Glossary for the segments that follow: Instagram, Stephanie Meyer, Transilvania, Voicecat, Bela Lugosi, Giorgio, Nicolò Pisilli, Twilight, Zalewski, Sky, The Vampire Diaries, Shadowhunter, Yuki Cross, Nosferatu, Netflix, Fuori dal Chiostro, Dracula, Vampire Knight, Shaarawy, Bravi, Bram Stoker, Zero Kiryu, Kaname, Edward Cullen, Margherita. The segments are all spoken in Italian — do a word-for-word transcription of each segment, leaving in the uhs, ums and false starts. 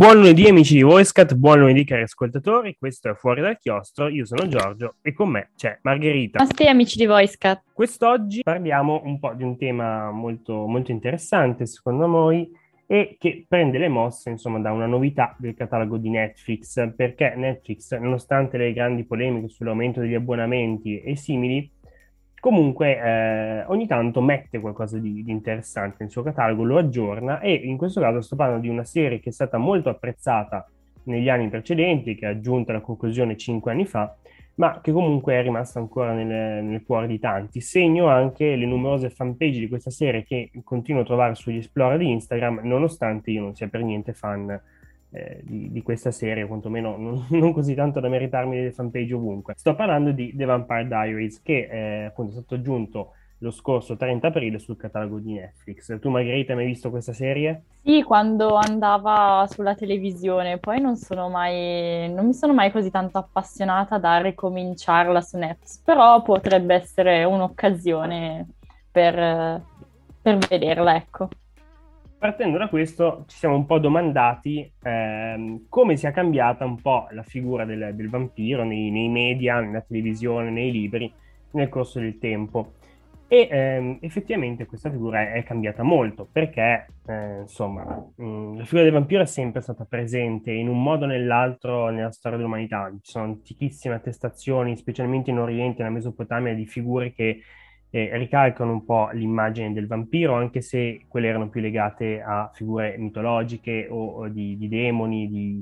Buon lunedì amici di Voicecat, buon lunedì cari ascoltatori, questo è Fuori dal Chiostro, io sono Giorgio e con me c'è Margherita. Namaste amici di Voicecat. Quest'oggi parliamo un po' di un tema molto, molto interessante secondo noi e che prende le mosse insomma da una novità del catalogo di Netflix, perché Netflix, nonostante le grandi polemiche sull'aumento degli abbonamenti e simili, comunque eh, ogni tanto mette qualcosa di, di interessante nel suo catalogo, lo aggiorna, e in questo caso sto parlando di una serie che è stata molto apprezzata negli anni precedenti, che è giunta alla conclusione cinque anni fa, ma che comunque è rimasta ancora nel, nel cuore di tanti. Segno anche le numerose fanpage di questa serie che continuo a trovare sugli Explorer di Instagram, nonostante io non sia per niente fan Eh, di, di questa serie, quantomeno non, non così tanto da meritarmi delle fanpage ovunque. Sto parlando di The Vampire Diaries, che eh, appunto è stato aggiunto lo scorso trenta aprile sul catalogo di Netflix. Tu Margherita hai mai visto questa serie? Sì, quando andava sulla televisione, poi non sono mai non mi sono mai così tanto appassionata da ricominciarla su Netflix, però potrebbe essere un'occasione per, per vederla, ecco. Partendo da questo ci siamo un po' domandati ehm, come sia cambiata un po' la figura del, del vampiro nei, nei media, nella televisione, nei libri nel corso del tempo. E ehm, effettivamente questa figura è, è cambiata molto, perché eh, insomma mh, la figura del vampiro è sempre stata presente in un modo o nell'altro nella storia dell'umanità. Ci sono antichissime attestazioni, specialmente in Oriente e nella Mesopotamia, di figure che Eh, ricalcano un po' l'immagine del vampiro, anche se quelle erano più legate a figure mitologiche o, o di, di demoni, di,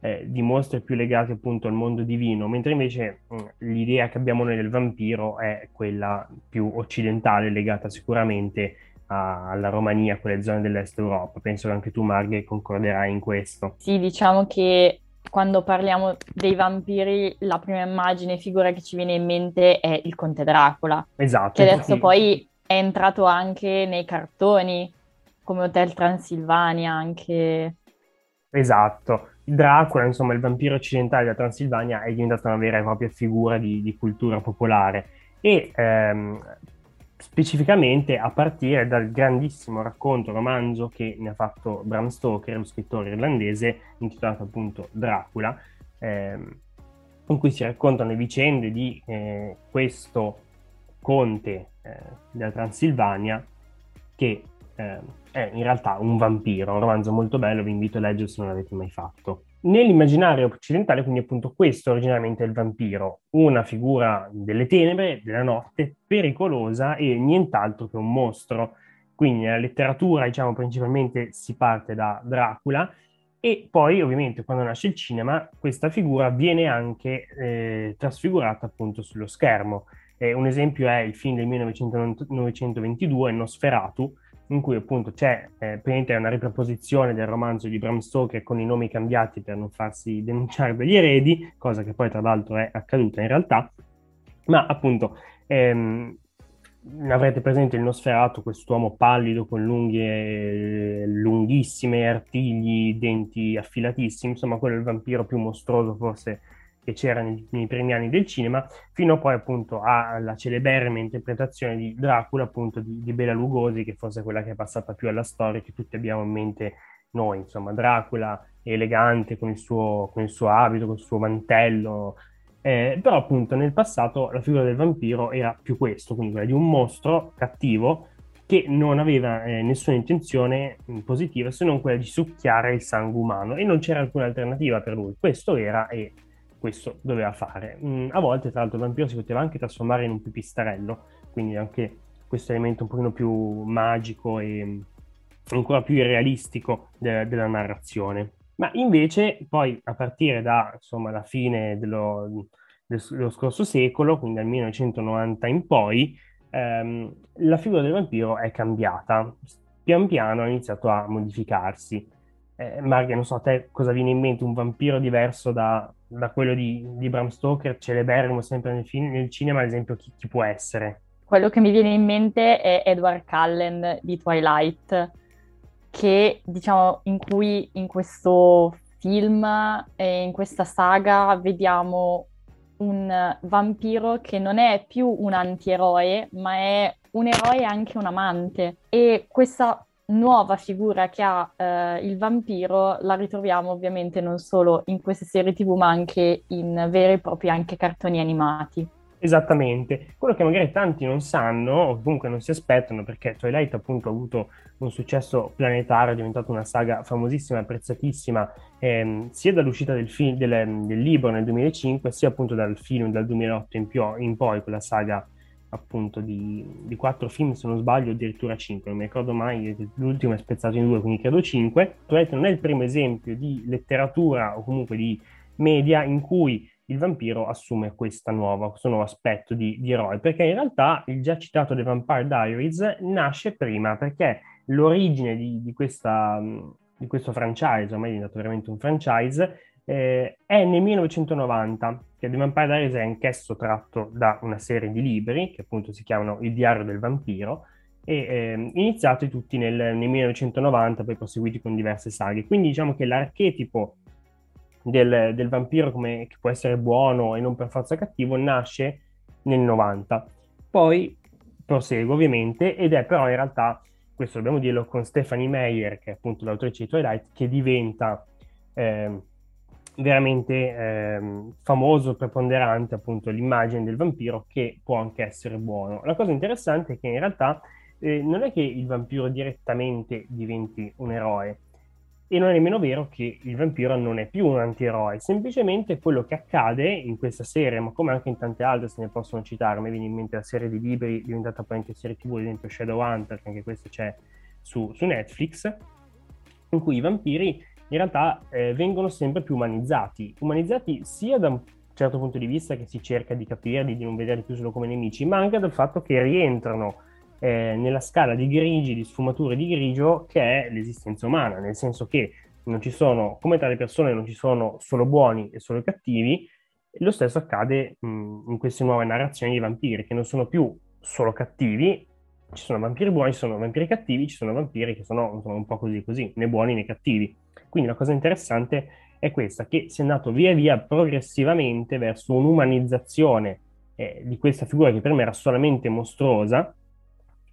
eh, di mostre più legate appunto al mondo divino, mentre invece mh, l'idea che abbiamo noi del vampiro è quella più occidentale, legata sicuramente a, alla Romania, a quelle zone dell'est Europa. Penso che anche tu Marghe concorderai in questo. Sì, diciamo che quando parliamo dei vampiri, la prima immagine, figura che ci viene in mente è il conte Dracula. Esatto. Che adesso sì, poi è entrato anche nei cartoni, come Hotel Transilvania anche. Esatto. Dracula, insomma, il vampiro occidentale della Transilvania, è diventata una vera e propria figura di, di cultura popolare. E ehm, specificamente a partire dal grandissimo racconto, romanzo che ne ha fatto Bram Stoker, lo scrittore irlandese, intitolato appunto Dracula, ehm, in cui si raccontano le vicende di eh, questo conte eh, della Transilvania che eh, è in realtà un vampiro. Un romanzo molto bello, vi invito a leggerlo se non l'avete mai fatto. Nell'immaginario occidentale, quindi appunto, questo originariamente è il vampiro, una figura delle tenebre, della notte, pericolosa e nient'altro che un mostro. Quindi nella letteratura, diciamo, principalmente si parte da Dracula, e poi ovviamente quando nasce il cinema questa figura viene anche eh, trasfigurata appunto sullo schermo. Eh, un esempio è il film del millenovecentoventidue, Nosferatu, in cui appunto c'è eh, una riproposizione del romanzo di Bram Stoker con i nomi cambiati per non farsi denunciare dagli eredi, cosa che poi tra l'altro è accaduta in realtà. Ma appunto ehm, avrete presente il Nosferatu, quest'uomo pallido con unghie lunghissime, artigli, denti affilatissimi, insomma quello è il vampiro più mostruoso forse che c'era nei, nei primi anni del cinema, fino poi appunto alla celeberrima interpretazione di Dracula appunto di, di Bela Lugosi, che forse è quella che è passata più alla storia, che tutti abbiamo in mente noi. Insomma, Dracula elegante con il suo, con il suo abito, con il suo mantello, eh, però appunto nel passato la figura del vampiro era più questo, quindi quella di un mostro cattivo che non aveva eh, nessuna intenzione positiva se non quella di succhiare il sangue umano, e non c'era alcuna alternativa per lui, questo era e questo doveva fare. Mm, a volte tra l'altro il vampiro si poteva anche trasformare in un pipistrello, quindi anche questo elemento un pochino più magico e ancora più irrealistico de- della narrazione. Ma invece poi a partire da insomma la fine dello, dello scorso secolo, quindi dal millenovecentonovanta in poi, ehm, la figura del vampiro è cambiata, pian piano ha iniziato a modificarsi. Eh, Marghe, non so a te cosa viene in mente, un vampiro diverso da, da quello di, di Bram Stoker, celeberrimo sempre nel, film, nel cinema, ad esempio chi, chi può essere? Quello che mi viene in mente è Edward Cullen di Twilight, che diciamo in cui in questo film e in questa saga vediamo un vampiro che non è più un antieroe, ma è un eroe e anche un amante, e questa nuova figura che ha eh, il vampiro la ritroviamo ovviamente non solo in queste serie tivù, ma anche in veri e propri anche cartoni animati. Esattamente, quello che magari tanti non sanno o comunque non si aspettano, perché Twilight appunto ha avuto un successo planetario, è diventata una saga famosissima, apprezzatissima ehm, sia dall'uscita del, fi- del, del libro nel duemilacinque, sia appunto dal film dal duemilaotto in, più, in poi, quella saga appunto di, di quattro film se non sbaglio, addirittura cinque, non mi ricordo mai, l'ultimo è spezzato in due, quindi credo cinque. Twilight non è il primo esempio di letteratura o comunque di media in cui il vampiro assume questa nuova, questo nuovo aspetto di, di eroe, perché in realtà il già citato The Vampire Diaries nasce prima, perché l'origine di, di, questa, di questo franchise, ormai è diventato veramente un franchise, eh, è nel millenovecentonovanta, che The Vampire Diaries è anch'esso tratto da una serie di libri, che appunto si chiamano Il diario del vampiro, e eh, iniziati tutti nel, nel millenovecentonovanta, poi proseguiti con diverse saghe. Quindi diciamo che l'archetipo Del, del vampiro come, che può essere buono e non per forza cattivo, nasce nel novanta. Poi prosegue ovviamente, ed è però in realtà, questo dobbiamo dirlo, con Stephanie Meyer, che è appunto l'autrice di Twilight, che diventa eh, veramente eh, famoso, preponderante appunto l'immagine del vampiro che può anche essere buono. La cosa interessante è che in realtà eh, non è che il vampiro direttamente diventi un eroe, e non è nemmeno vero che il vampiro non è più un antieroe, semplicemente quello che accade in questa serie, ma come anche in tante altre se ne possono citare, a me viene in mente la serie di libri diventata poi anche serie tivù, ad esempio Shadowhunter, che anche questo c'è su, su Netflix, in cui i vampiri in realtà eh, vengono sempre più umanizzati, umanizzati sia da un certo punto di vista che si cerca di capirli, di non vederli più solo come nemici, ma anche dal fatto che rientrano Eh, nella scala di grigi, di sfumature di grigio che è l'esistenza umana, nel senso che non ci sono, come tra le persone non ci sono solo buoni e solo cattivi, lo stesso accade mh, in queste nuove narrazioni di vampiri, che non sono più solo cattivi, ci sono vampiri buoni, ci sono vampiri cattivi, ci sono vampiri che sono insomma, un po' così così, né buoni né cattivi. Quindi la cosa interessante è questa, che si è andato via via progressivamente verso un'umanizzazione eh, di questa figura che per me era solamente mostruosa,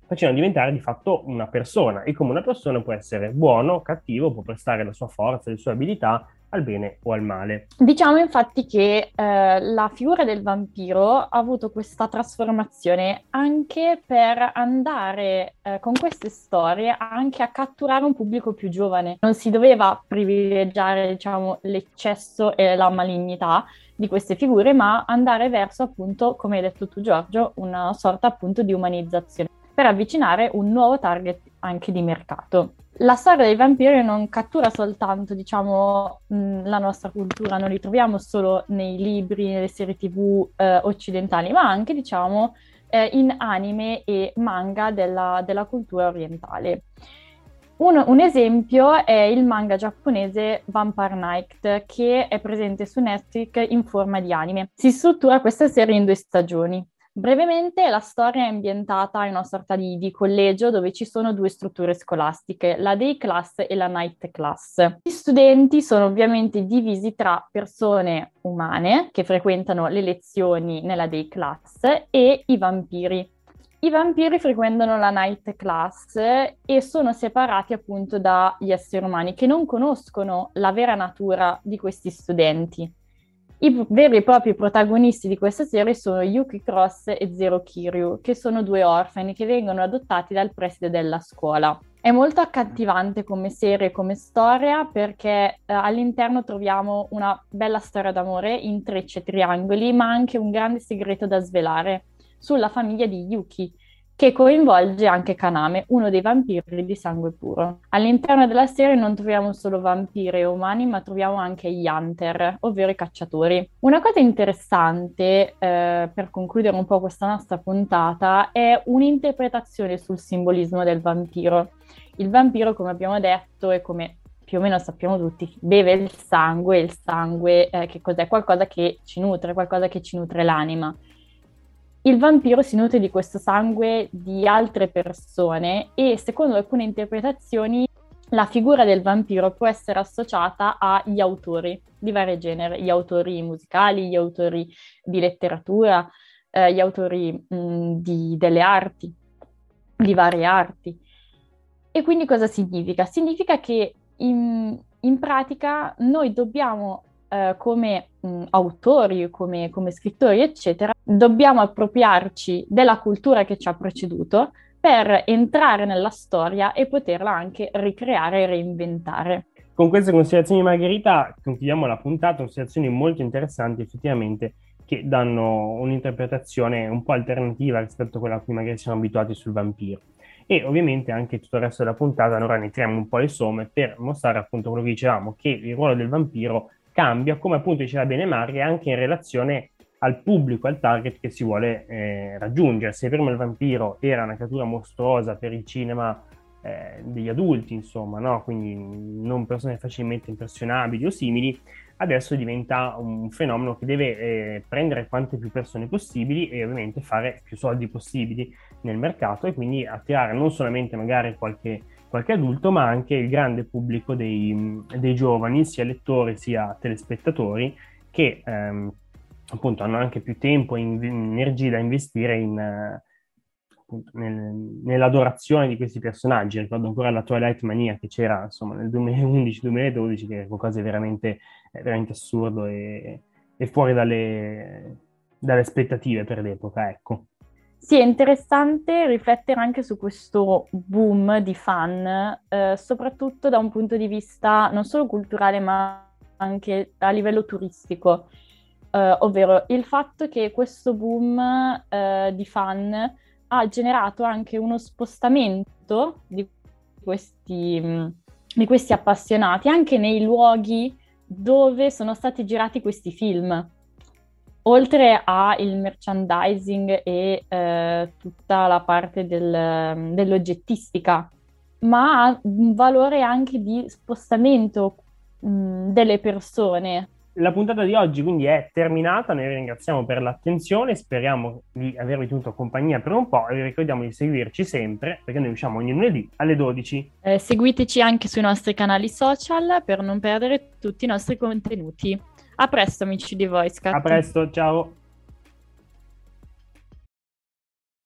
facendo diventare di fatto una persona, e come una persona può essere buono, cattivo, può prestare la sua forza, le sue abilità al bene o al male. Diciamo infatti che eh, la figura del vampiro ha avuto questa trasformazione anche per andare eh, con queste storie anche a catturare un pubblico più giovane. Non si doveva privilegiare, diciamo, l'eccesso e la malignità di queste figure, ma andare verso, appunto, come hai detto tu Giorgio, una sorta appunto di umanizzazione, per avvicinare un nuovo target anche di mercato. La storia dei vampiri non cattura soltanto, diciamo, mh, la nostra cultura, non li troviamo solo nei libri, nelle serie tivù eh, occidentali, ma anche, diciamo, eh, in anime e manga della, della cultura orientale. Un, un esempio è il manga giapponese Vampire Knight, che è presente su Netflix in forma di anime. Si struttura questa serie in due stagioni. Brevemente, la storia è ambientata in una sorta di, di collegio dove ci sono due strutture scolastiche, la day class e la night class. Gli studenti sono ovviamente divisi tra persone umane che frequentano le lezioni nella day class e i vampiri. I vampiri frequentano la night class e sono separati appunto dagli esseri umani che non conoscono la vera natura di questi studenti. I veri e propri protagonisti di questa serie sono Yuki Cross e Zero Kiryu, che sono due orfani che vengono adottati dal preside della scuola. È molto accattivante come serie, come storia, perché eh, all'interno troviamo una bella storia d'amore in trecce e triangoli, ma anche un grande segreto da svelare sulla famiglia di Yuki, che coinvolge anche Kaname, uno dei vampiri di sangue puro. All'interno della serie non troviamo solo vampiri e umani, ma troviamo anche gli hunter, ovvero i cacciatori. Una cosa interessante, eh, per concludere un po' questa nostra puntata, è un'interpretazione sul simbolismo del vampiro. Il vampiro, come abbiamo detto e come più o meno sappiamo tutti, beve il sangue, il sangue eh, che cos'è? Qualcosa che ci nutre, qualcosa che ci nutre l'anima. Il vampiro si nutre di questo sangue di altre persone e, secondo alcune interpretazioni, la figura del vampiro può essere associata agli autori di vari generi, gli autori musicali, gli autori di letteratura, eh, gli autori mh, di, delle arti, di varie arti. E quindi cosa significa? Significa che in, in pratica noi dobbiamo, eh, come mh, autori, come, come scrittori, eccetera, dobbiamo appropriarci della cultura che ci ha preceduto per entrare nella storia e poterla anche ricreare e reinventare. Con queste considerazioni, Margherita, concludiamo la puntata, considerazioni molto interessanti effettivamente, che danno un'interpretazione un po' alternativa rispetto a quella a cui magari siamo abituati sul vampiro. E ovviamente anche tutto il resto della puntata, allora ne tiriamo un po' le somme per mostrare appunto quello che dicevamo, che il ruolo del vampiro cambia, come appunto diceva bene Maria, anche in relazione al pubblico, al target che si vuole eh, raggiungere. Se prima il vampiro era una creatura mostruosa per il cinema eh, degli adulti, insomma, no? Quindi non persone facilmente impressionabili o simili, adesso diventa un fenomeno che deve eh, prendere quante più persone possibili e ovviamente fare più soldi possibili nel mercato, e quindi attirare non solamente magari qualche, qualche adulto, ma anche il grande pubblico dei, dei giovani, sia lettori sia telespettatori, che ehm, appunto hanno anche più tempo e in, in energie da investire in, eh, appunto, nel, nell'adorazione di questi personaggi. Ricordo ancora la Twilight Mania che c'era insomma nel duemilaundici duemiladodici, che è qualcosa di veramente veramente assurdo e, e fuori dalle, dalle aspettative per l'epoca, ecco. Sì, è interessante riflettere anche su questo boom di fan, eh, soprattutto da un punto di vista non solo culturale ma anche a livello turistico, eh, ovvero il fatto che questo boom eh, di fan ha generato anche uno spostamento di questi, di questi appassionati anche nei luoghi dove sono stati girati questi film. Oltre al merchandising e eh, tutta la parte del, dell'oggettistica, ma ha un valore anche di spostamento mh, delle persone. La puntata di oggi quindi è terminata, noi vi ringraziamo per l'attenzione, speriamo di avervi tenuto compagnia per un po' e vi ricordiamo di seguirci sempre, perché noi usciamo ogni lunedì alle dodici. Eh, seguiteci anche sui nostri canali social per non perdere tutti i nostri contenuti. A presto amici di Voicecat. A presto, ciao!